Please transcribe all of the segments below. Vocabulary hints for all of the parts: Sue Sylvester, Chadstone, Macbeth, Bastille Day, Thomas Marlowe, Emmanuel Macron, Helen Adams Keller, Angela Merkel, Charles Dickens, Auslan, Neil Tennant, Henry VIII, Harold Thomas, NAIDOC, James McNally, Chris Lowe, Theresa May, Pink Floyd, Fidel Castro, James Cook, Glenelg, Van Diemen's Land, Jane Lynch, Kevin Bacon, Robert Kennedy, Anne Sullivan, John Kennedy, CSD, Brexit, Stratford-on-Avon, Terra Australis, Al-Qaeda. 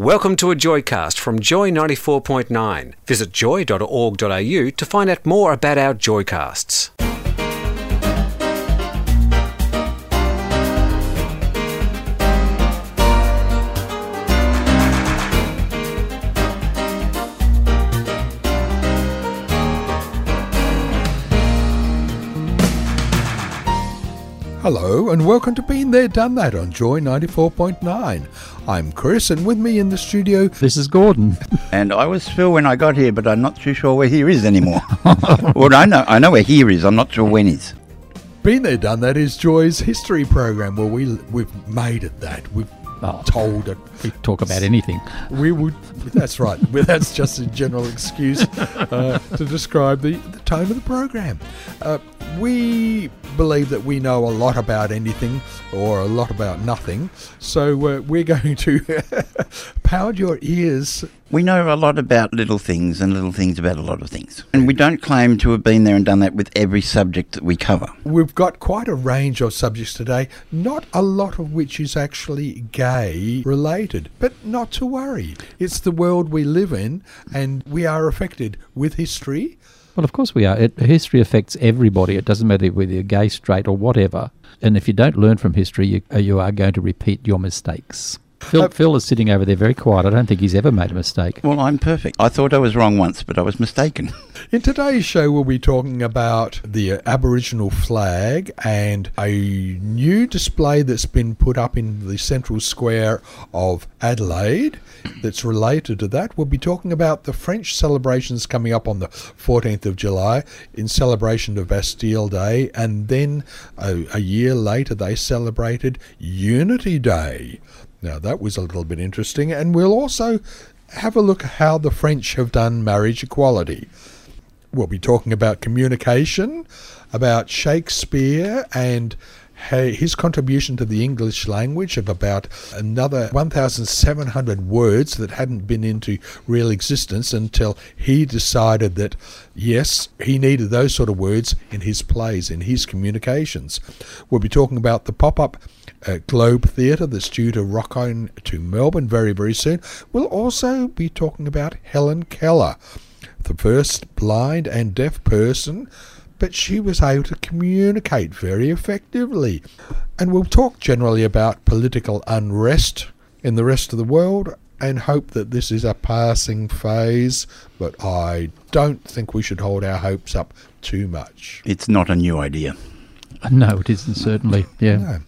Welcome to a Joycast from Joy 94.9. Visit joy.org.au to find out more about our Joycasts. Hello and welcome to Been There Done That on Joy 94.9. I'm Chris, and with me in the studio... This is Gordon. And I was Phil when I got here, but I'm not too sure where here is anymore. Well, I know where here is, I'm not sure when is. Been There Done That is Joy's history program. Well, we've made it that. We've told it. We talk about anything. We would. That's right. Well, that's just a general excuse to describe the tone of the program. We believe that we know a lot about anything or a lot about nothing, so we're going to power your ears. We know a lot about little things and little things about a lot of things, and we don't claim to have been there and done that with every subject that we cover. We've got quite a range of subjects today, not a lot of which is actually gay related, but not to worry. It's the world we live in, and we are affected with history. Well, of course we are. History affects everybody. It doesn't matter whether you're gay, straight or whatever. And if you don't learn from history, you are going to repeat your mistakes. Phil is sitting over there very quiet. I don't think he's ever made a mistake. Well, I'm perfect. I thought I was wrong once, but I was mistaken. In today's show, we'll be talking about the Aboriginal flag and a new display that's been put up in the central square of Adelaide that's related to that. We'll be talking about the French celebrations coming up on the 14th of July in celebration of Bastille Day, and then a year later they celebrated Unity Day. Now, that was a little bit interesting, and we'll also have a look at how the French have done marriage equality. We'll be talking about communication, about Shakespeare and his contribution to the English language of about another 1,700 words that hadn't been into real existence until he decided that, yes, he needed those sort of words in his plays, in his communications. We'll be talking about the pop-up Globe Theatre that's due to rock on to Melbourne very, very soon. We'll also be talking about Helen Keller, the first blind and deaf person, but she was able to communicate very effectively. And we'll talk generally about political unrest in the rest of the world and hope that this is a passing phase, but I don't think we should hold our hopes up too much. It's not a new idea. No, it isn't, certainly. Yeah. No.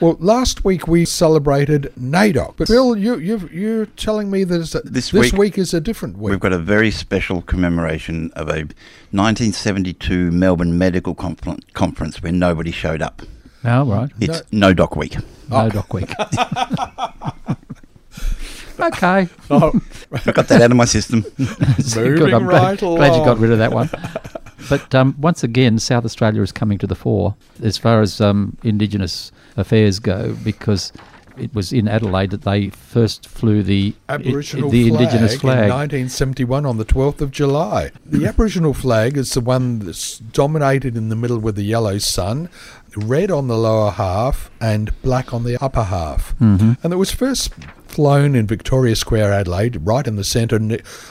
Well, last week we celebrated NAIDOC. But Bill, you're telling me that this week is a different week. We've got a very special commemoration of a 1972 Melbourne Medical Conference where nobody showed up. Oh, right. It's NODOC Week. NODOC Week. Okay. Oh. I got that out of my system. So moving good. I'm right glad, along. Glad you got rid of that one. But once again, South Australia is coming to the fore as far as Indigenous affairs go, because it was in Adelaide that they first flew the Aboriginal Indigenous flag in 1971 on the 12th of July. The Aboriginal flag is the one that's dominated in the middle with the yellow sun, red on the lower half and black on the upper half. Mm-hmm. And it was first flown in Victoria Square, Adelaide, right in the centre,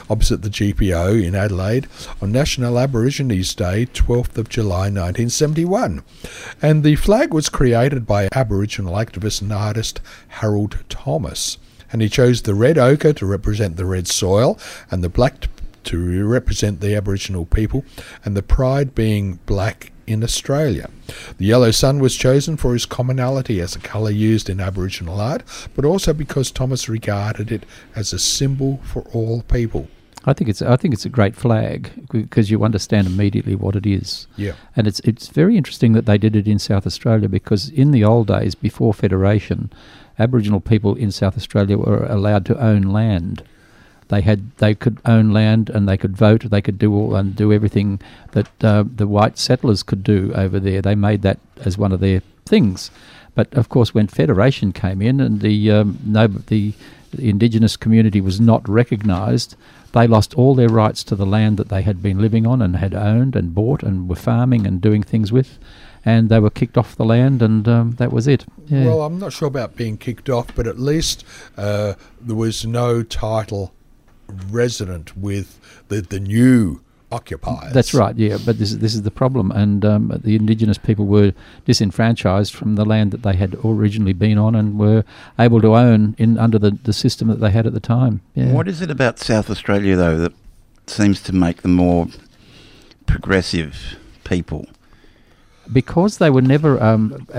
opposite the GPO in Adelaide, on National Aborigines Day, 12th of July 1971. And the flag was created by Aboriginal activist and artist Harold Thomas. And he chose the red ochre to represent the red soil and the black to represent the Aboriginal people, and the pride being black in Australia. The yellow sun was chosen for its commonality as a colour used in Aboriginal art, but also because Thomas regarded it as a symbol for all people. I think it's a great flag because you understand immediately what it is. Yeah. And it's very interesting that they did it in South Australia, because in the old days, before Federation, Aboriginal people in South Australia were allowed to own land. They could own land, and they could vote. They could do everything that the white settlers could do over there. They made that as one of their things. But of course, when federation came in and the indigenous community was not recognised, they lost all their rights to the land that they had been living on and had owned and bought and were farming and doing things with, and they were kicked off the land, and that was it. Yeah. Well, I'm not sure about being kicked off, but at least there was no title resident with the new occupiers. That's right, yeah, but this is the problem, and the indigenous people were disenfranchised from the land that they had originally been on and were able to own under the system that they had at the time. Yeah. What is it about South Australia, though, that seems to make them more progressive people? Because they were never...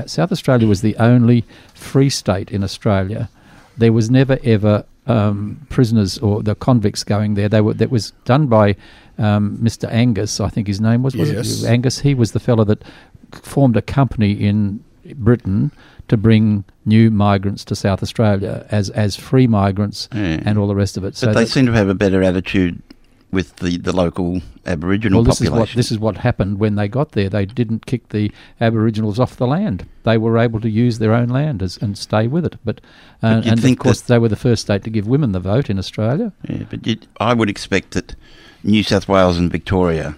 South Australia was the only free state in Australia. There was never, ever... prisoners or the convicts going there. That was done by Mr. Angus, I think his name was. Yes. It Angus? He was the fellow that formed a company in Britain to bring new migrants to South Australia as free migrants and all the rest of it. So but they seem to have a better attitude with the local Aboriginal population. This is what happened when they got there. They didn't kick the Aboriginals off the land. They were able to use their own land and stay with it. But and of course, they were the first state to give women the vote in Australia. Yeah, but I would expect that New South Wales and Victoria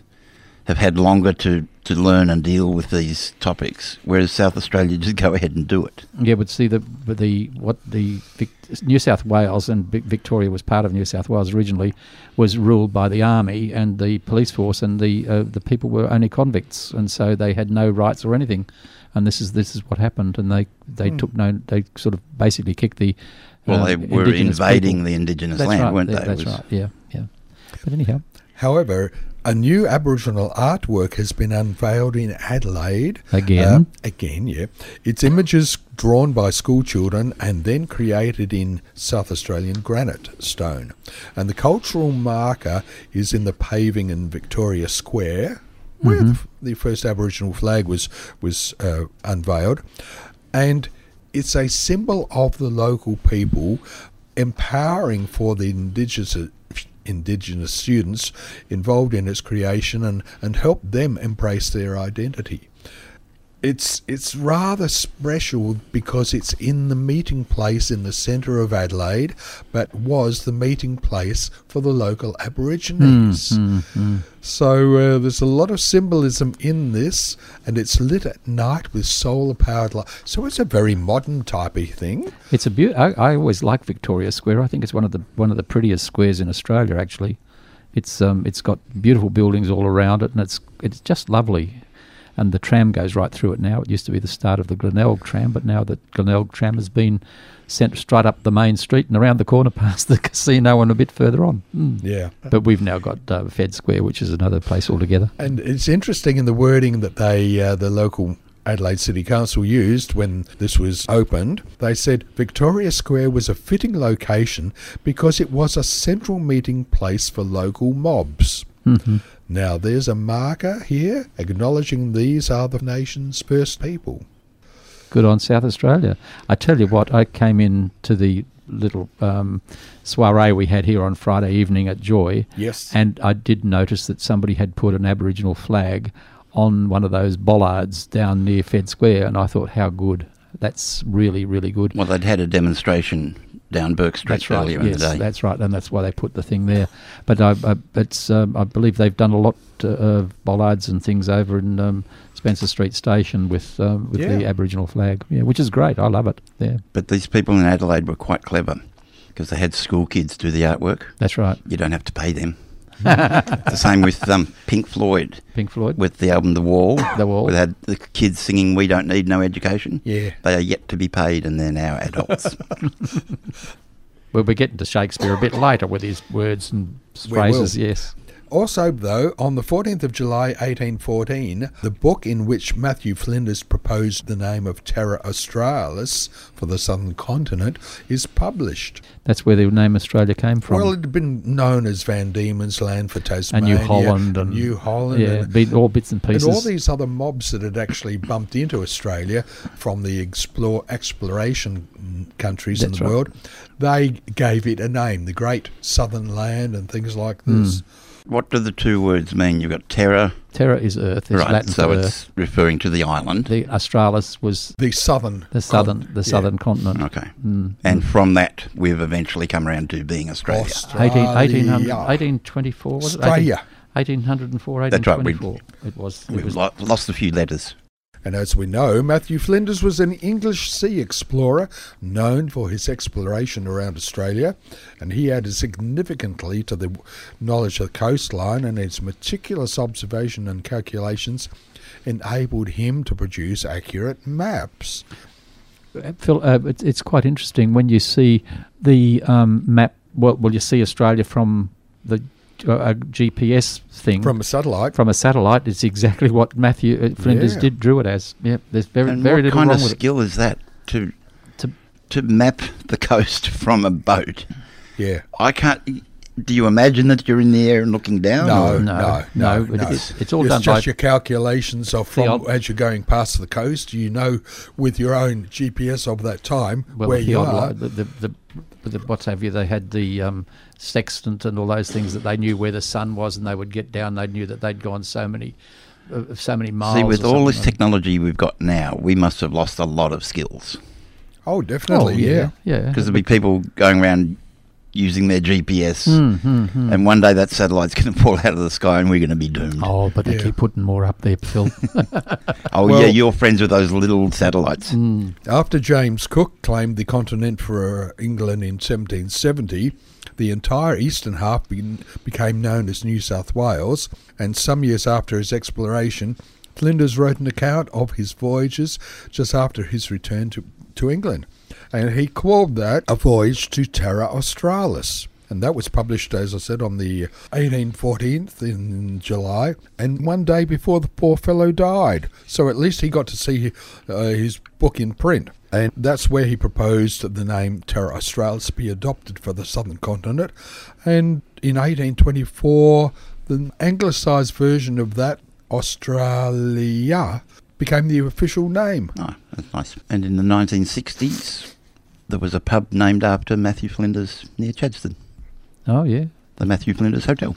have had longer to learn and deal with these topics, whereas South Australia just go ahead and do it. Yeah, but see, New South Wales and Victoria was part of New South Wales originally, was ruled by the army and the police force, and the people were only convicts, and so they had no rights or anything. And this is what happened, and they sort of basically kicked the they were invading people. The indigenous that's land, right, weren't they? That's right. Yeah. But anyhow, however, a new Aboriginal artwork has been unveiled in Adelaide. Again. It's images drawn by schoolchildren and then created in South Australian granite stone. And the cultural marker is in the paving in Victoria Square, where the first Aboriginal flag was unveiled. And it's a symbol of the local people empowering for the Indigenous students involved in its creation and help them embrace their identity. It's rather special because it's in the meeting place in the centre of Adelaide, but was the meeting place for the local Aborigines. So there's a lot of symbolism in this, and it's lit at night with solar-powered light. So it's a very modern typey thing. It's a I always like Victoria Square. I think it's one of the prettiest squares in Australia. Actually, it's got beautiful buildings all around it, and it's just lovely. And the tram goes right through it now. It used to be the start of the Glenelg tram, but now the Glenelg tram has been sent straight up the main street and around the corner past the casino and a bit further on. Yeah. But we've now got Fed Square, which is another place altogether. And it's interesting in the wording that they, the local Adelaide City Council used when this was opened. They said Victoria Square was a fitting location because it was a central meeting place for local mobs. Mm-hmm. Now, there's a marker here acknowledging these are the nation's first people. Good on South Australia. I tell you what, I came in to the little soiree we had here on Friday evening at Joy. Yes. And I did notice that somebody had put an Aboriginal flag on one of those bollards down near Fed Square, and I thought, how good. That's really, really good. Well, they'd had a demonstration down Burke Street earlier in the day. That's right, and that's why they put the thing there. But I believe they've done a lot of bollards and things over in Spencer Street Station with the Aboriginal flag, which is great. I love it. Yeah. But these people in Adelaide were quite clever because they had school kids do the artwork. That's right. You don't have to pay them. It's the same with Pink Floyd. Pink Floyd? With the album The Wall. The Wall. Where they had the kids singing We Don't Need No Education. Yeah. They are yet to be paid and they're now adults. Well, we're getting to Shakespeare a bit later with his words and phrases, yes. Also, though, on the 14th of July 1814, the book in which Matthew Flinders proposed the name of Terra Australis for the southern continent is published. That's where the name Australia came from. Well, it had been known as Van Diemen's Land for Tasmania. And New Holland. And New Holland. Yeah, and all bits and pieces. And all these other mobs that had actually bumped into Australia from the exploration countries That's in the right. world, they gave it a name, the Great Southern Land and things like this. Mm. What do the two words mean? You've got terra. Terra is earth. It's right, Latin so for it's earth. Referring to the island. The Australis was the southern continent. Okay, and from that we've eventually come around to being Australia. 1824 was it? Australia. 1804, 1824. That's right. We've lost a few letters. And as we know, Matthew Flinders was an English sea explorer known for his exploration around Australia, and he added significantly to the knowledge of the coastline, and his meticulous observation and calculations enabled him to produce accurate maps. Phil, it's quite interesting when you see the map. Well, you see Australia from the a GPS thing from a satellite. It's exactly what Matthew Flinders drew it as. Yeah, there's very little wrong with it. What kind of skill is that to map the coast from a boat? Yeah, I can't. Do you imagine that you're in the air and looking down? No. It's all done by... It's just your calculations of as you're going past the coast, you know with your own GPS of that time where you are. What have you, they had the sextant and all those things that they knew where the sun was, and they would get down, they knew that they'd gone so many miles. See, with all this technology we've got now, we must have lost a lot of skills. Oh, definitely, yeah. Because there'll be people going around using their GPS, and one day that satellite's going to fall out of the sky and we're going to be doomed. Oh, but they keep putting more up there, Phil. You're friends with those little satellites. Mm. After James Cook claimed the continent for England in 1770, the entire eastern half became known as New South Wales, and some years after his exploration, Flinders wrote an account of his voyages just after his return to England. And he called that A Voyage to Terra Australis. And that was published, as I said, on the 14th in July, and one day before the poor fellow died. So at least he got to see his book in print. And that's where he proposed the name Terra Australis be adopted for the southern continent. And in 1824, the anglicised version of that, Australia, became the official name. Oh, that's nice. And in the 1960s, there was a pub named after Matthew Flinders near Chadstone. Oh, yeah. The Matthew Flinders Hotel.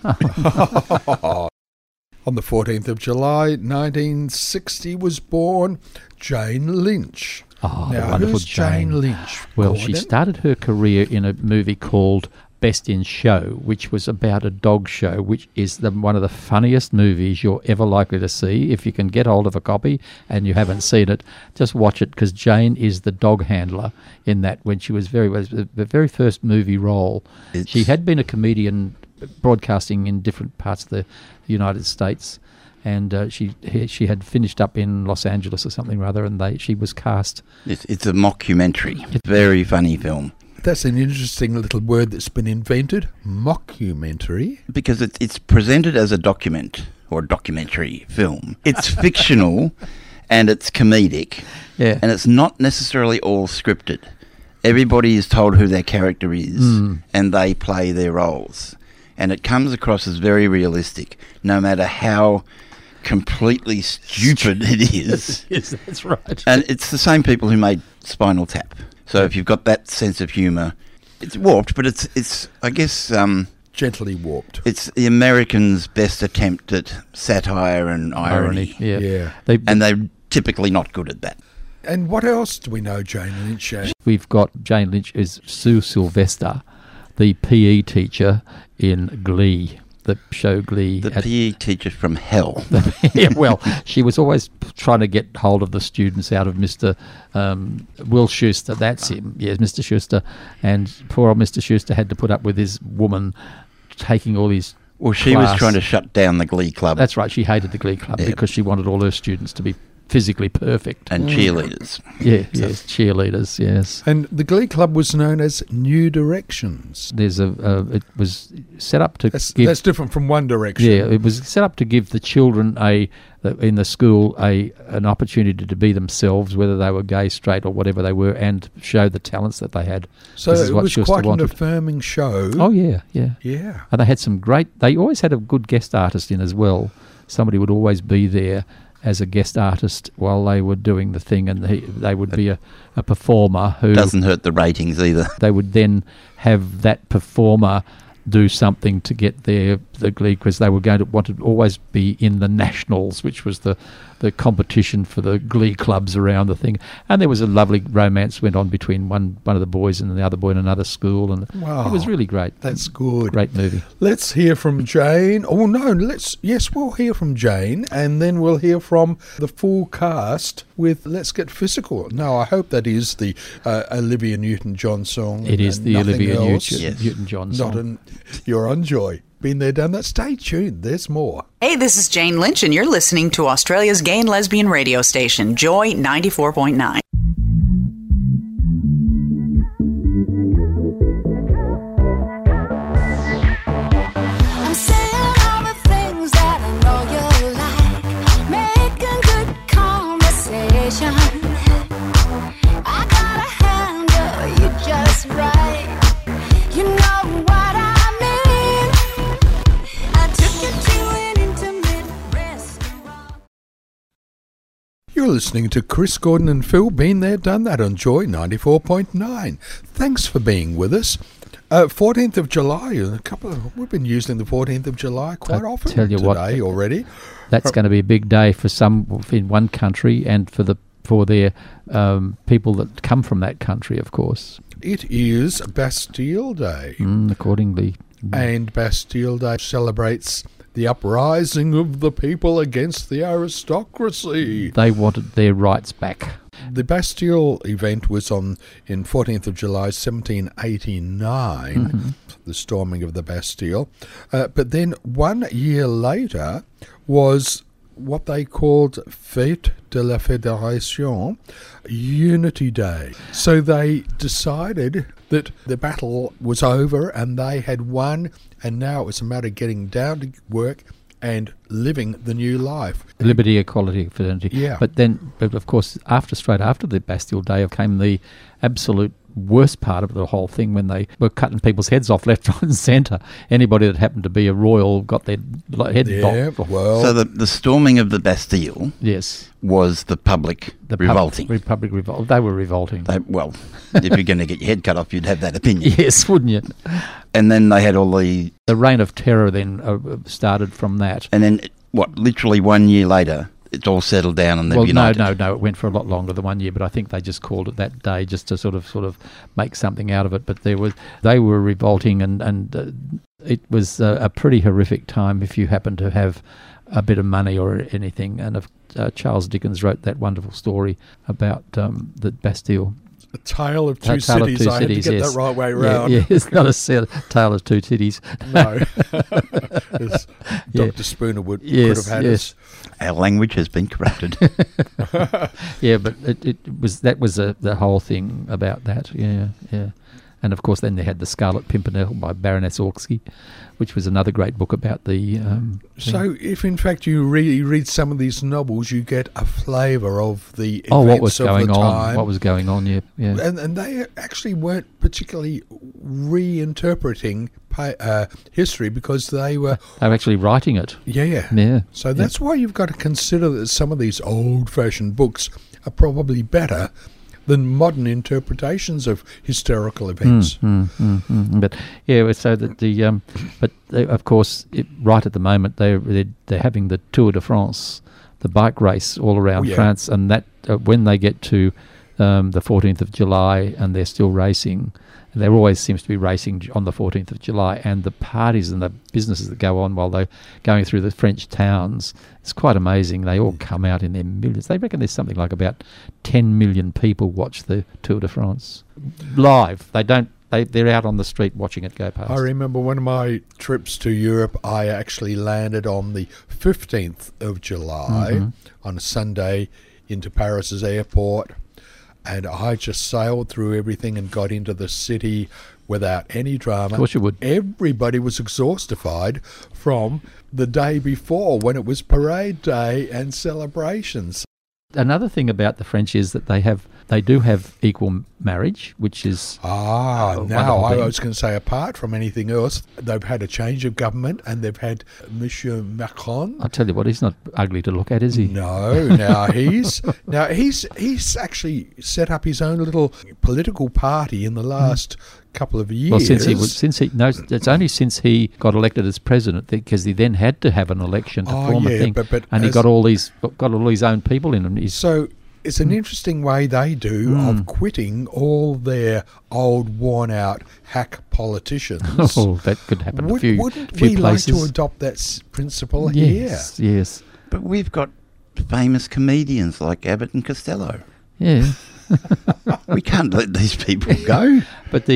On the 14th of July, 1960, was born Jane Lynch. Oh, now, wonderful who's Jane Lynch? Well, Gordon? She started her career in a movie called Best in Show, which was about a dog show, which is one of the funniest movies you're ever likely to see. If you can get hold of a copy and you haven't seen it, just watch it, because Jane is the dog handler in that, when she was the very first movie role. She had been a comedian broadcasting in different parts of the United States, and she had finished up in Los Angeles or something rather, and she was cast. It's a mockumentary. It's a very funny film. That's an interesting little word that's been invented, mockumentary. Because it's presented as a document or a documentary film. It's fictional and it's comedic. Yeah. And it's not necessarily all scripted. Everybody is told who their character is and they play their roles. And it comes across as very realistic, no matter how completely stupid it is. Yes, that's right. And it's the same people who made Spinal Tap. So if you've got that sense of humour, it's warped, but it's I guess... gently warped. It's the Americans' best attempt at satire and irony. Yeah. And they're typically not good at that. And what else do we know Jane Lynch as? We've got Jane Lynch as Sue Sylvester, the PE teacher in Glee. The show Glee. The PE teacher from hell. She was always trying to get hold of the students out of Mr. Will Schuster. That's him. Yes, Mr. Schuster. And poor old Mr. Schuster had to put up with this woman taking all his... Well, she was trying to shut down the Glee Club. That's right. She hated the Glee Club because she wanted all her students to be physically perfect. And cheerleaders. Yeah, yes, cheerleaders, yes. And the Glee Club was known as New Directions. There's it was set up to give... That's different from One Direction. Yeah, it was set up to give the children in the school an opportunity to be themselves, whether they were gay, straight or whatever they were, and show the talents that they had. So it was quite an affirming show. Oh, yeah, yeah. Yeah. And they had some great... They always had a good guest artist in as well. Somebody would always be there as a guest artist while they were doing the thing, and they would be a performer who... Doesn't hurt the ratings either. They would then have that performer do something to get the Glee, because they were going to want to always be in the Nationals, which was the competition for the Glee clubs around the thing. And there was a lovely romance went on between one of the boys and the other boy in another school, and wow, it was really great. That's good. Great movie. Let's hear from Jane. Oh no, we'll hear from Jane, and then we'll hear from the full cast with Let's Get Physical. Now I hope that is the Olivia Newton-John song. It is the Olivia Newton-John song. Not an You're on Joy. Been there, done that. Stay tuned. There's more. Hey, this is Jane Lynch, and you're listening to Australia's gay and lesbian radio station, Joy 94.9. You're listening to Chris, Gordon and Phil, Been There, Done That on Joy 94.9. Thanks for being with us. 14th of July, we've been using the 14th of July quite often today already. That's going to be a big day for some in one country and for their people that come from that country, of course. It is Bastille Day. Accordingly. And Bastille Day celebrates the uprising of the people against the aristocracy. They wanted their rights back. The Bastille event was in 14th of July 1789, mm-hmm. The storming of the Bastille. But then 1 year later was what they called Fête de la Fédération, Unity Day. So they decided that the battle was over and they had won, and now it was a matter of getting down to work and living the new life. Liberty, equality, fraternity. Yeah. But then, of course, straight after the Bastille Day came the absolute worst part of the whole thing, when they were cutting people's heads off left, right and centre. Anybody that happened to be a royal got their head bopped off. Well. So the storming of the Bastille, yes, was the revolting. Public revolt. They were revolting. If you're going to get your head cut off, you'd have that opinion. Yes, wouldn't you? And then they had all the reign of terror then started from that. And then, literally 1 year later, it's all settled down and they've united. No, it went for a lot longer than 1 year, but I think they just called it that day just to sort of make something out of it. But they were revolting, and it was a pretty horrific time if you happened to have a bit of money or anything. And Charles Dickens wrote that wonderful story about the Bastille. A Tale of Two Cities. I had to get that right way round. Yeah, it's not a Tale of Two Cities. No. Dr. Spooner could have had us. Our language has been corrupted. Yeah, but it was the whole thing about that. Yeah, yeah. And, of course, then they had The Scarlet Pimpernel by Baroness Orczy, which was another great book about the... So if, in fact, you read some of these novels, you get a flavour of the events what was going on, yeah. And they actually weren't particularly reinterpreting history, because they were actually writing it. Yeah. So that's why you've got to consider that some of these old-fashioned books are probably better than modern interpretations of historical events. But yeah, so that of course, right at the moment they're having the Tour de France, the bike race all around France, and that when they get to the 14th of July and they're still racing. There always seems to be racing on the 14th of July, and the parties and the businesses that go on while they're going through the French towns, it's quite amazing. They all come out in their millions. They reckon there's something like about 10 million people watch the Tour de France live. They're out on the street watching it go past. I remember one of my trips to Europe, I actually landed on the 15th of July on a Sunday into Paris's airport, and I just sailed through everything and got into the city without any drama. Of course you would. Everybody was exhaustified from the day before when it was parade day and celebrations. Another thing about the French is that they do have equal marriage, which is... now I was going to say, apart from anything else, they've had a change of government and they've had Monsieur Macron. I'll tell you what, he's not ugly to look at, is he? No, he's actually set up his own little political party in the last... couple of years. Well, it's only since he got elected as president, because he then had to have an election to form a thing, but he got all his own people in him. So it's an interesting way they do of quitting all their old, worn-out hack politicians. Oh, that could happen. Wouldn't we places. Like to adopt that principle here? Yes. But we've got famous comedians like Abbott and Costello. Yeah. We can't let these people go. But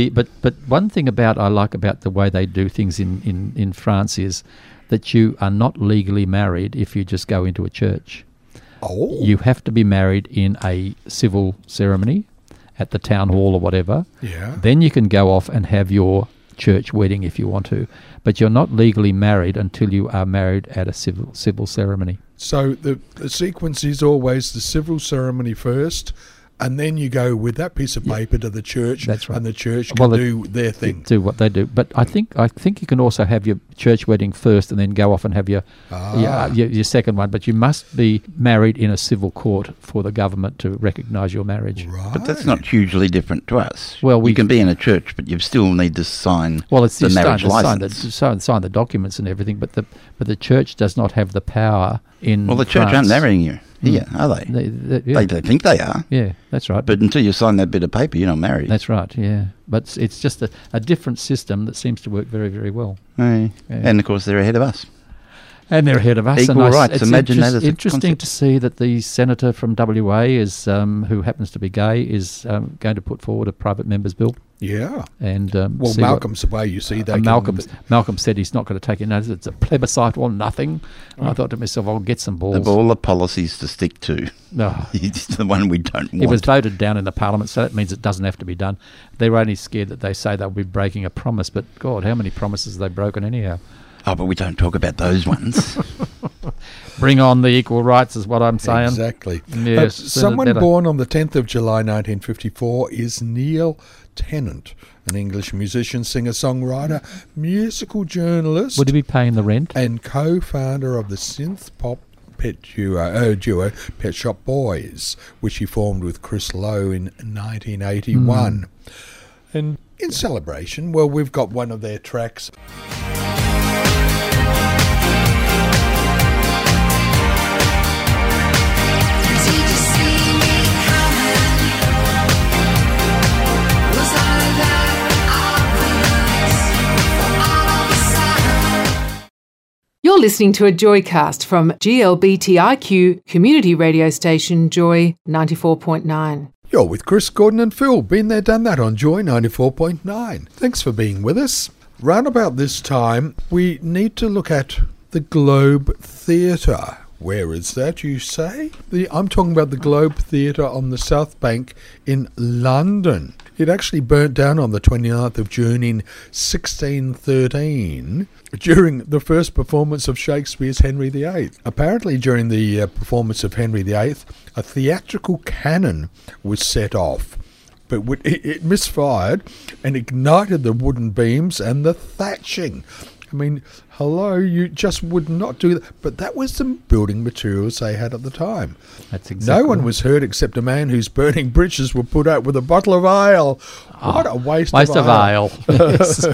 one thing I like about the way they do things in France is that you are not legally married if you just go into a church. Oh. You have to be married in a civil ceremony at the town hall or whatever. Yeah. Then you can go off and have your church wedding if you want to, but you're not legally married until you are married at a civil ceremony. So the sequence is always the civil ceremony first. And then you go with that piece of paper to the church, that's right. And the church can do their thing. Do what they do. But I think you can also have your church wedding first and then go off and have your second one. But you must be married in a civil court for the government to recognise your marriage. Right. But that's not hugely different to us. Well, you can be in a church, but you still need to sign the marriage license. Sign the documents and everything, but the church does not have the power in France. Well, the church aren't marrying you. Yeah, are they? They think they are. Yeah, that's right. But until you sign that bit of paper, you're not married. That's right, yeah. But it's just a different system that seems to work very, very well. Yeah. And, of course, they're ahead of us. Equal rights. Imagine that as a concept. To see that the senator from WA, who happens to be gay, is going to put forward a private member's bill. Yeah. And Malcolm's the way you see that. Malcolm said he's not going to take it. No, it's a plebiscite or nothing. And I thought to myself, I'll get some balls. Of all the policies to stick to, it's the one we don't want. It was voted down in the parliament, so that means it doesn't have to be done. They're only scared that they say they'll be breaking a promise, but God, how many promises have they broken anyhow? Oh, but we don't talk about those ones. Bring on the equal rights is what I'm saying. Exactly. Yes, someone born on the 10th of July 1954 is Neil Tennant, an English musician, singer-songwriter, musical journalist. Would he be paying the rent? And co-founder of the synth-pop duo Pet Shop Boys, which he formed with Chris Lowe in 1981. And in celebration, well, we've got one of their tracks... You're listening to a Joycast from GLBTIQ community radio station Joy 94.9. You're with Chris, Gordon and Phil. Been there, done that on Joy 94.9. Thanks for being with us. Round about this time, we need to look at the Globe Theatre. Where is that, you say? I'm talking about the Globe Theatre on the South Bank in London. It actually burnt down on the 29th of June in 1613 during the first performance of Shakespeare's Henry VIII. Apparently during the performance of Henry VIII, a theatrical cannon was set off, but it misfired and ignited the wooden beams and the thatching. I mean, hello, you just would not do that. But that was the building materials they had at the time. That's exactly. No one was hurt except a man whose burning bridges were put out with a bottle of ale. What a waste of ale. Yes.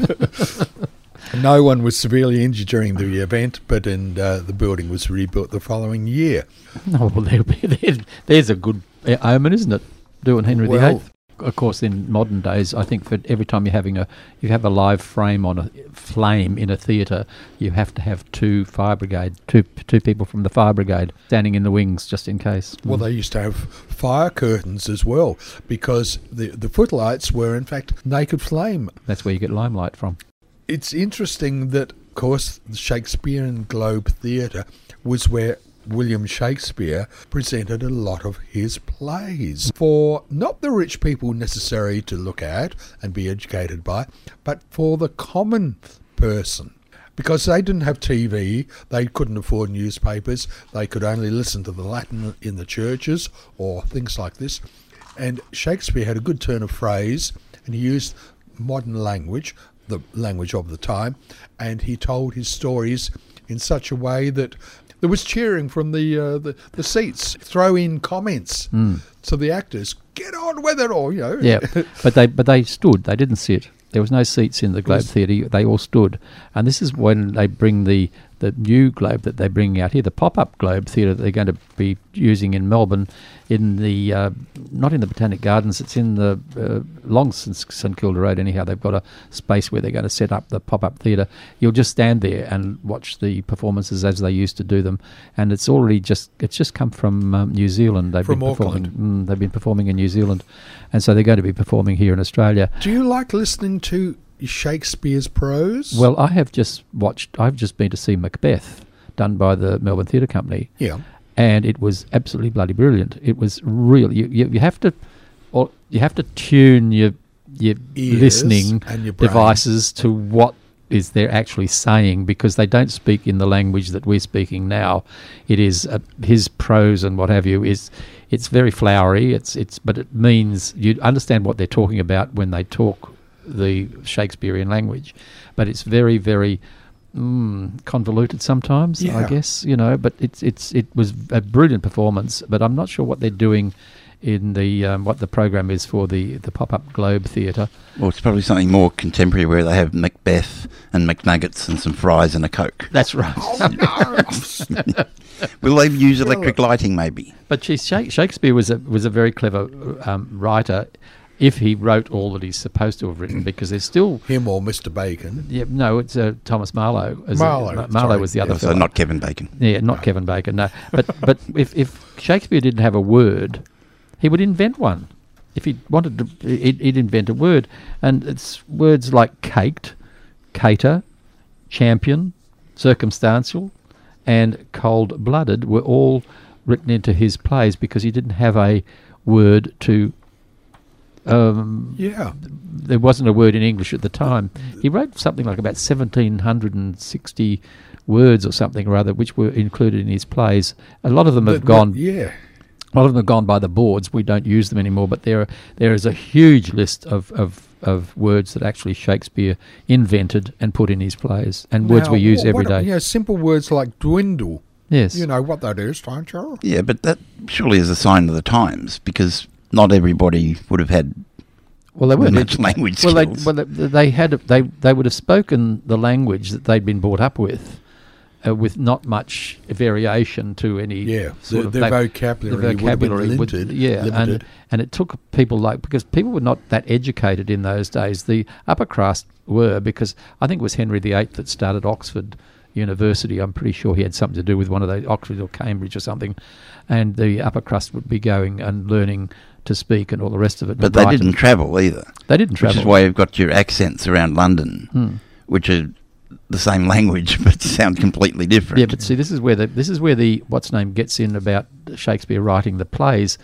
No one was severely injured during the event, but the building was rebuilt the following year. Oh, well, there's a good omen, isn't it? Doing Henry VIII. Of course, in modern days, I think for every time you have a live frame on a flame in a theatre, you have to have two people from the fire brigade standing in the wings just in case. Well, they used to have fire curtains as well, because the footlights were in fact naked flame. That's where you get limelight from. It's interesting that, of course, the Shakespearean Globe Theatre was where William Shakespeare presented a lot of his plays for not the rich people necessary to look at and be educated by, but for the common person. Because they didn't have TV, they couldn't afford newspapers, they could only listen to the Latin in the churches or things like this. And Shakespeare had a good turn of phrase, and he used modern language, the language of the time, and he told his stories in such a way that there was cheering from the seats. Throw in comments to the actors. Get on with it, or you know. Yeah, but they stood. They didn't sit. There was no seats in the Globe Theatre. They all stood, and this is when they bring the new Globe that they're bringing out here, the pop-up Globe Theatre that they're going to be using in Melbourne, in the not in the Botanic Gardens. It's in the long since St Kilda Road. Anyhow, they've got a space where they're going to set up the pop-up theatre. You'll just stand there and watch the performances as they used to do them. And it's already just come from New Zealand. They've been performing in New Zealand, and so they're going to be performing here in Australia. Do you like listening to Shakespeare's prose? Well, I've just been to see Macbeth, done by the Melbourne Theatre Company. Yeah. And it was absolutely bloody brilliant. It was really, you have to tune your ears, listening and your devices to what is they're actually saying, because they don't speak in the language that we're speaking now. It is his prose and what have you is, it's very flowery. But it means you understand what they're talking about when they talk the Shakespearean language, but it's very, very convoluted sometimes, yeah. I guess, you know, but it was a brilliant performance, but I'm not sure what they're doing in the what the program is for the pop-up Globe Theatre. Well, it's probably something more contemporary where they have Macbeth and McNuggets and some fries and a Coke. That's right. Oh, no. Will they use electric lighting maybe? But Shakespeare was a very clever writer, if he wrote all that he's supposed to have written, because there's still... Him or Mr. Bacon. Yeah, no, it's Thomas Marlowe. Marlowe was the other fellow. So not Kevin Bacon. Yeah, not Kevin Bacon, no. But if Shakespeare didn't have a word, he would invent one. If he wanted to, he'd invent a word. And it's words like caked, cater, champion, circumstantial, and cold-blooded were all written into his plays because he didn't have a word to... There wasn't a word in English at the time. He wrote something like about 1,760 words or something or other, which were included in his plays. A lot of them have gone. Yeah. A lot of them have gone by the boards. We don't use them anymore. But there is a huge list of words that actually Shakespeare invented and put in his plays, and words we use every day. Yeah, simple words like dwindle. Yes. You know what that is, don't you? Yeah, but that surely is a sign of the times, because not everybody would have had much language skills. They would have spoken the language that they'd been brought up with not much variation to any. Yeah, their vocabulary would have been limited. And it took people because people were not that educated in those days. The upper class were, because I think it was Henry VIII that started Oxford University. I'm pretty sure he had something to do with one of those, Oxford or Cambridge or something, and the upper crust would be going and learning to speak and all the rest of it. But they didn't travel either. They didn't travel. Which is why you've got your accents around London, which are the same language but sound completely different. Yeah, but see, this is where the what's name gets in about Shakespeare writing the plays.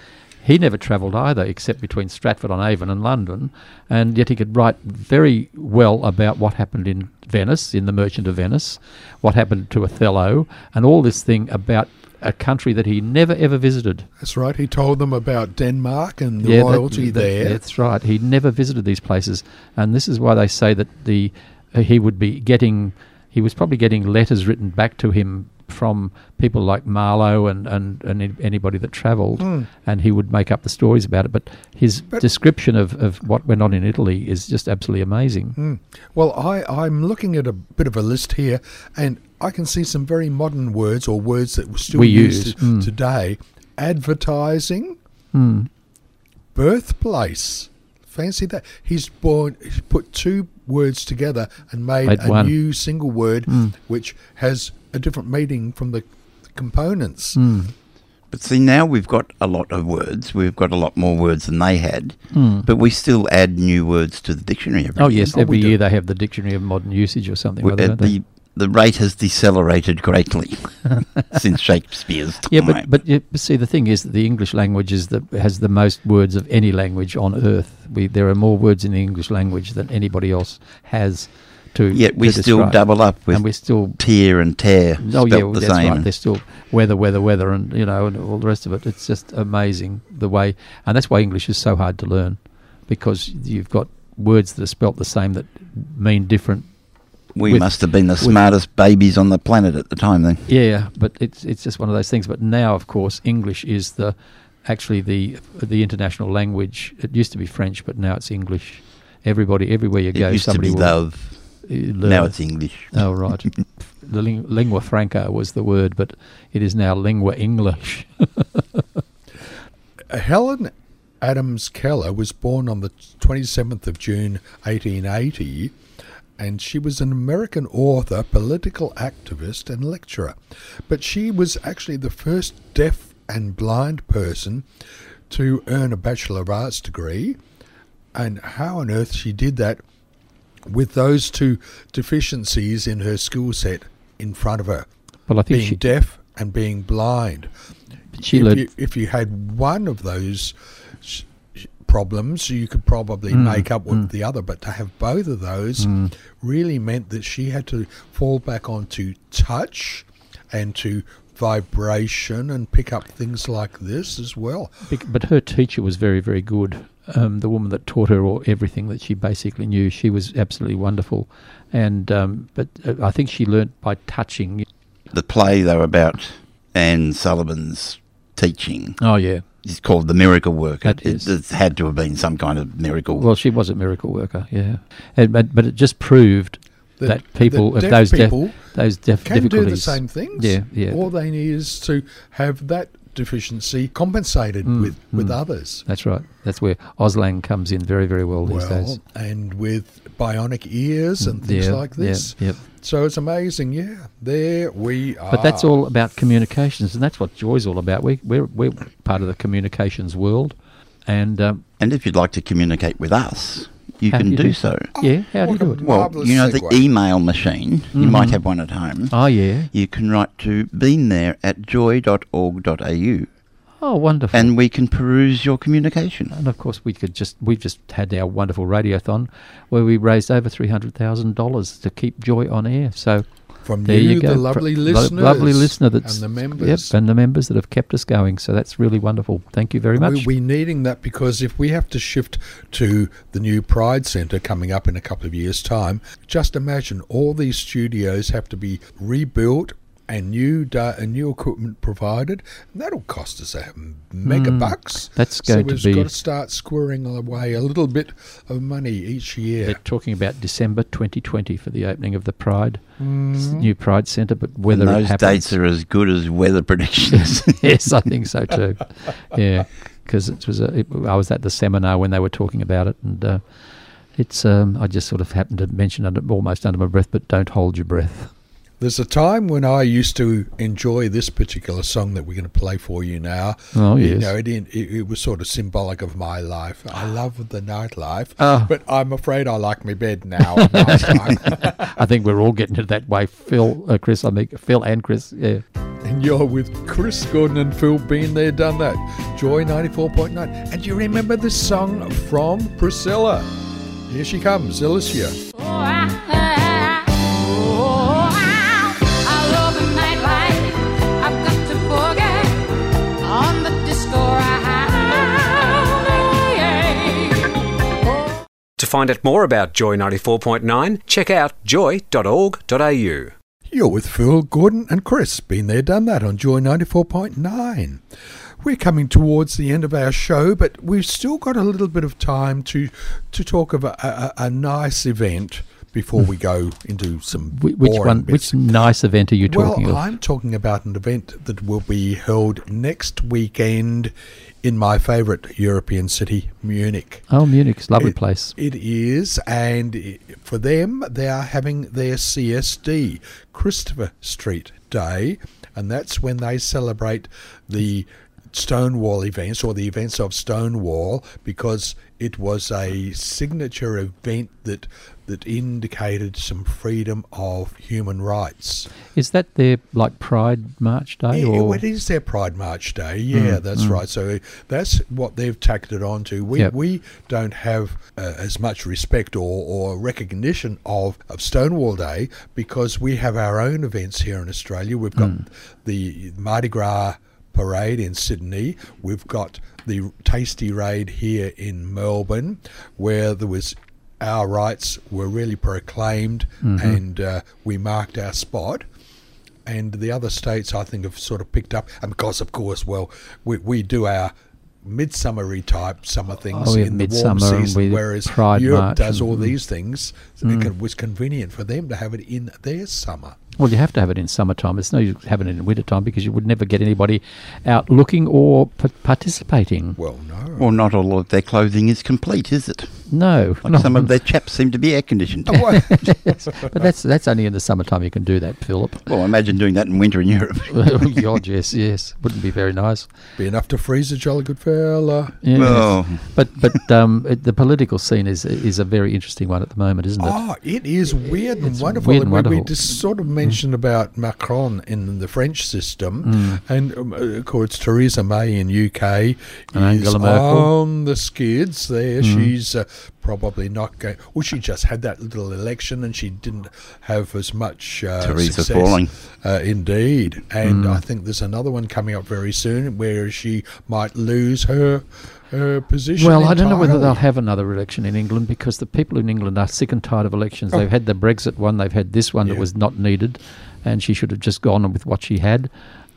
He never travelled either, except between Stratford-on-Avon and London, and yet he could write very well about what happened in Venice, in The Merchant of Venice, what happened to Othello, and all this thing about a country that he never, ever visited. That's right. He told them about Denmark and the royalty there. That's right. He never visited these places, and this is why they say that he was probably getting letters written back to him from people like Marlowe and anybody that travelled, and he would make up the stories about it. But his description of what went on in Italy is just absolutely amazing. Well, I'm looking at a bit of a list here, and I can see some very modern words or words that were still used today. Advertising, birthplace. Fancy that. He's put two words together and made a new single word, which has a different meaning from the components. But see, now we've got a lot of words. We've got a lot more words than they had, but we still add new words to the dictionary every year. Every year they have the Dictionary of Modern Usage or something. Well, like that, the the rate has decelerated greatly since Shakespeare's time. Yeah, but you see, the thing is that the English language has the most words of any language on earth. There are more words in the English language than anybody else has to describe. Yet we still double up with tear and tear. Oh, yeah, well, that's right. They're still weather, weather, weather, and, you know, and all the rest of it. It's just amazing the way... And that's why English is so hard to learn, because you've got words that are spelt the same that mean different. We must have been the smartest babies on the planet at the time then. Yeah, but it's just one of those things. But now, of course, English is actually the international language. It used to be French, but now it's English. Everywhere you go, somebody will... It used to be love. Now it's English. Oh, right. The lingua franca was the word, but it is now lingua English. Helen Adams Keller was born on the 27th of June, 1880... and she was an American author, political activist and lecturer. But she was actually the first deaf and blind person to earn a Bachelor of Arts degree. And how on earth she did that with those two deficiencies in her skill set in front of her, well, I think being deaf and being blind. If you had one of those problems, you could probably make up with the other, but to have both of those really meant that she had to fall back onto touch and to vibration and pick up things like this as well. But her teacher was very, very good. The woman that taught her everything that she basically knew, she was absolutely wonderful. And but I think she learnt by touching. The play, though, about Anne Sullivan's teaching. Oh, yeah. It's called The Miracle Worker. It had to have been some kind of miracle. Well, she was a miracle worker, yeah. But it just proved that people of those deaf can difficulties do the same things. Yeah, yeah. All they need is to have that deficiency compensated with others. That's right. That's where Auslan comes in very, very well these days. And with bionic ears and things like this. Yeah, yep. So it's amazing, yeah. There we are. But that's all about communications, and that's what joy's all about. We're part of the communications world, and if you'd like to communicate with us, you can do so. Yeah, how do you do it? Well, you know the email machine. You might have one at home. Oh yeah. You can write to beenthere@joy.org.au. Oh, wonderful! And we can peruse your communication. And of course, we've just had our wonderful radiothon, where we raised over $300,000 to keep Joy on air. So from there you go, the lovely listeners, and the members, and the members that have kept us going. So that's really wonderful. Thank you very much. We're needing that, because if we have to shift to the new Pride Centre coming up in a couple of years' time, just imagine all these studios have to be rebuilt. And new equipment provided, and that'll cost us a mega bucks. That's going to be... So we've got to start squaring away a little bit of money each year. They're talking about December 2020 for the opening of the Pride, new Pride Centre, but whether it happens... those dates are as good as weather predictions. Yes, I think so too. Yeah, because I was at the seminar when they were talking about it, and... I just sort of happened to mention it almost under my breath, but don't hold your breath. There's a time when I used to enjoy this particular song that we're going to play for you now. Oh, yes. You know, it was sort of symbolic of my life. I love the nightlife, but I'm afraid I like my bed now. I think we're all getting it that way, Phil and Chris, yeah. And you're with Chris Gordon and Phil, been there, done that. Joy 94.9. And do you remember this song from Priscilla? Here she comes, Alicia. Oh, to find out more about Joy 94.9, check out joy.org.au. You're with Phil, Gordon and Chris. Been there, done that on Joy 94.9. We're coming towards the end of our show, but we've still got a little bit of time to talk of a nice event before we go into some Which nice event are you talking about? Well, I'm talking about an event that will be held next weekend in my favourite European city, Munich. Oh, Munich's a lovely place. It is, and for them, they are having their CSD, Christopher Street Day, and that's when they celebrate the Stonewall events, or the events of Stonewall, because it was a signature event that that indicated some freedom of human rights. Is that their, like, Pride March Day? Or? It is their Pride March Day, yeah, that's right. So that's what they've tacked it on to. We don't have as much respect or recognition of Stonewall Day because we have our own events here in Australia. We've got the Mardi Gras parade in Sydney. We've got the Tasty Raid here in Melbourne, where there was... our rights were really proclaimed and we marked our spot. And the other states, I think, have sort of picked up. And because, of course, well, we do our midsummery type summer things in the warm season, whereas Europe does all these things. So it was convenient for them to have it in their summer. Well, you have to have it in summertime. There's no use having it in wintertime because you would never get anybody out looking or participating. Well, no. Well, not all of their clothing is complete, is it? No. Like some of their chaps seem to be air-conditioned. Yes, but that's only in the summertime you can do that, Philip. Well, imagine doing that in winter in Europe. God, yes. Wouldn't be very nice. Be enough to freeze a jolly good fella. Yes. Oh. But the political scene is a very interesting one at the moment, isn't it? Oh, it is weird and wonderful. Weird and wonderful. We just sort of mentioned about Macron in the French system, and of course Theresa May in UK and Angela Merkel on the skids there. She's probably not going. Well, she just had that little election and she didn't have as much Theresa success. Falling. Indeed, and I think there's another one coming up very soon where she might lose her position. Well, entirely. I don't know whether they'll have another election in England because the people in England are sick and tired of elections. They've had the Brexit one, they've had this one that was not needed, and she should have just gone with what she had.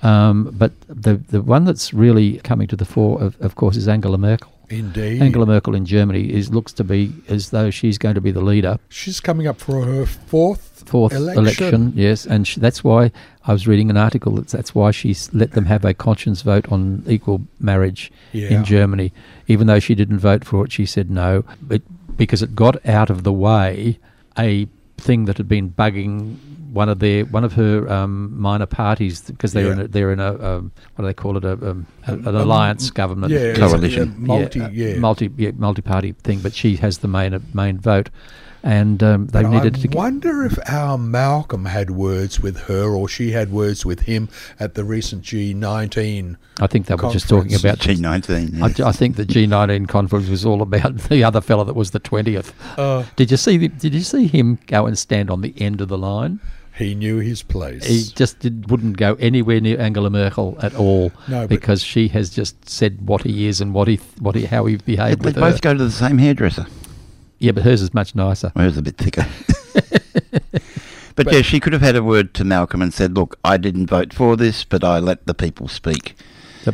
But the one that's really coming to the fore, of course, is Angela Merkel. Indeed. Angela Merkel in Germany looks to be as though she's going to be the leader. She's coming up for her fourth election, yes, and that's why I was reading an article that's why she's let them have a conscience vote on equal marriage in Germany. Even though she didn't vote for it, she said no, because it got out of the way a thing that had been bugging one of her minor parties, because they're in a what do they call it, an alliance government coalition, multi-party thing, but she has the main vote, and they needed to. I wonder if our Malcolm had words with her, or she had words with him at the recent G19. I think they were just talking about G19. Yes. I think the G19 conference was all about the other fella that was the 20th. Did you see him go and stand on the end of the line? He knew his place. He just wouldn't go anywhere near Angela Merkel at all, because she has just said what he is and how he behaved with her. They both go to the same hairdresser. Yeah, but hers is much nicer. Well, hers is a bit thicker. But yeah, she could have had a word to Malcolm and said, look, I didn't vote for this, but I let the people speak.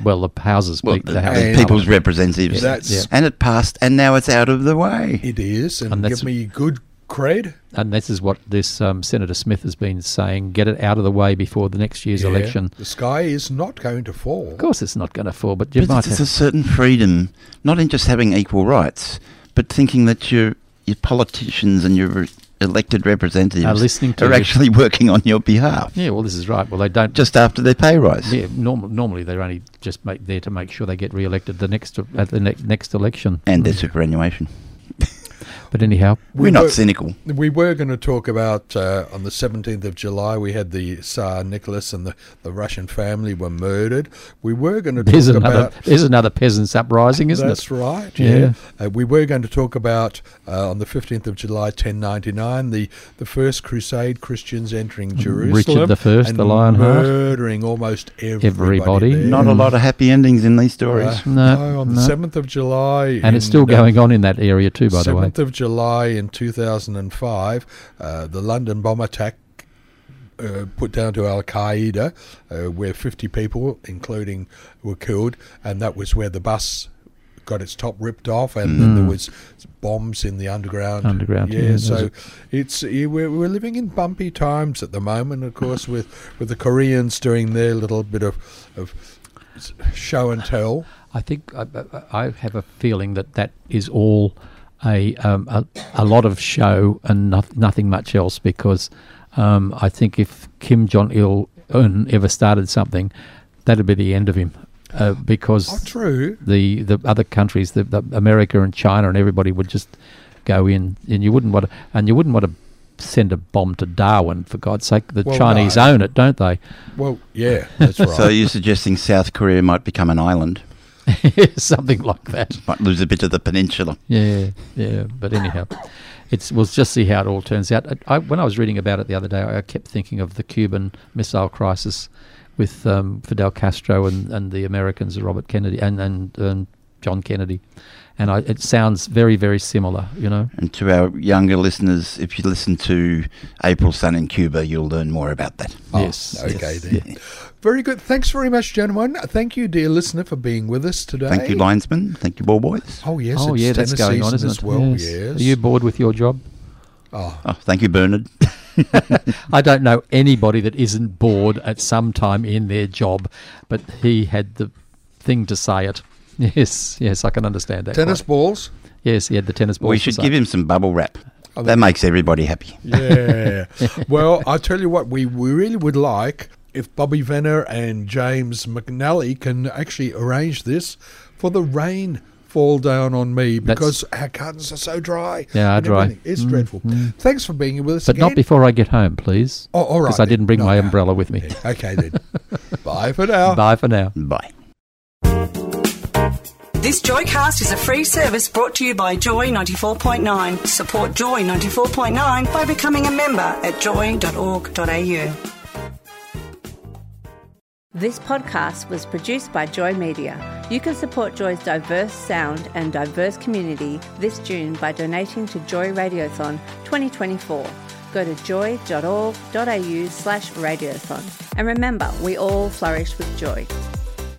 Well, the houses speak. Well, the people's representatives. Yeah. And it passed, and now it's out of the way. It is, and give me good cred. And this is what this Senator Smith has been saying, get it out of the way before the next year's election. The sky is not going to fall. Of course it's not going to fall. But there's a certain freedom, not in just having equal rights, but thinking that your politicians and your elected representatives are actually working on your behalf. Yeah, well, this is right. Well, they don't... Just after their pay rise. Yeah, normally they're only just there to make sure they get re-elected at the next election. And their superannuation. But anyhow, we're not cynical. We were going to talk about on the 17th of July, we had the Tsar Nicholas and the Russian family were murdered. We were going to There's another peasants' uprising, isn't it? That's right, yeah. We were going to talk about, on the 15th of July, 1099, the First Crusade, Christians entering Jerusalem. Richard the First, the Lionheart. Murdering almost everybody. Not a lot of happy endings in these stories. On the 7th of July. And it's still going on in that area too, by the way. 7th of July in 2005, the London bomb attack put down to Al-Qaeda, where 50 people, including, were killed, and that was where the bus got its top ripped off, and then there was bombs in the underground. So we're living in bumpy times at the moment, of course, with the Koreans doing their little bit of show and tell. I think I have a feeling that is all... A lot of show and nothing much else, because I think if Kim Jong Il-un ever started something, that'd be the end of him, because the other countries, the America and China and everybody would just go in, and you wouldn't want to, and you wouldn't want to send a bomb to Darwin, for God's sake. The Chinese own it, don't they? Well, yeah, that's right. So you're suggesting South Korea might become an island? Something like that. Might lose a bit of the peninsula. Yeah, yeah. But anyhow, we'll just see how it all turns out. When I was reading about it the other day, I kept thinking of the Cuban Missile Crisis with Fidel Castro and the Americans, Robert Kennedy and John Kennedy. And it sounds very, very similar, you know. And to our younger listeners, if you listen to April Sun in Cuba, you'll learn more about that. Oh, yes. Okay, yes, then. Yeah. Very good. Thanks very much, gentlemen. Thank you, dear listener, for being with us today. Thank you, linesman. Thank you, ball boys. Oh, yes. Oh, yeah, that's going on, isn't it? As well. Yes. Yes. Are you bored with your job? Oh, thank you, Bernard. I don't know anybody that isn't bored at some time in their job, but he had the thing to say it. Yes, I can understand that. Tennis balls? Yes, he had the tennis balls. We should give him some bubble wrap. That makes everybody happy. Yeah. Well, I tell you what, we really would like if Bobby Venner and James McNally can actually arrange this for the rain fall down on me, because our gardens are so dry. Yeah, dry. It's dreadful. Thanks for being with us again. But not before I get home, please. Oh, all right. Because I didn't bring my umbrella with me. Yeah. Okay, then. Bye for now. Bye for now. Bye. This Joycast is a free service brought to you by Joy 94.9. Support Joy 94.9 by becoming a member at joy.org.au. This podcast was produced by Joy Media. You can support Joy's diverse sound and diverse community this June by donating to Joy Radiothon 2024. Go to joy.org.au/radiothon. And remember, we all flourish with Joy.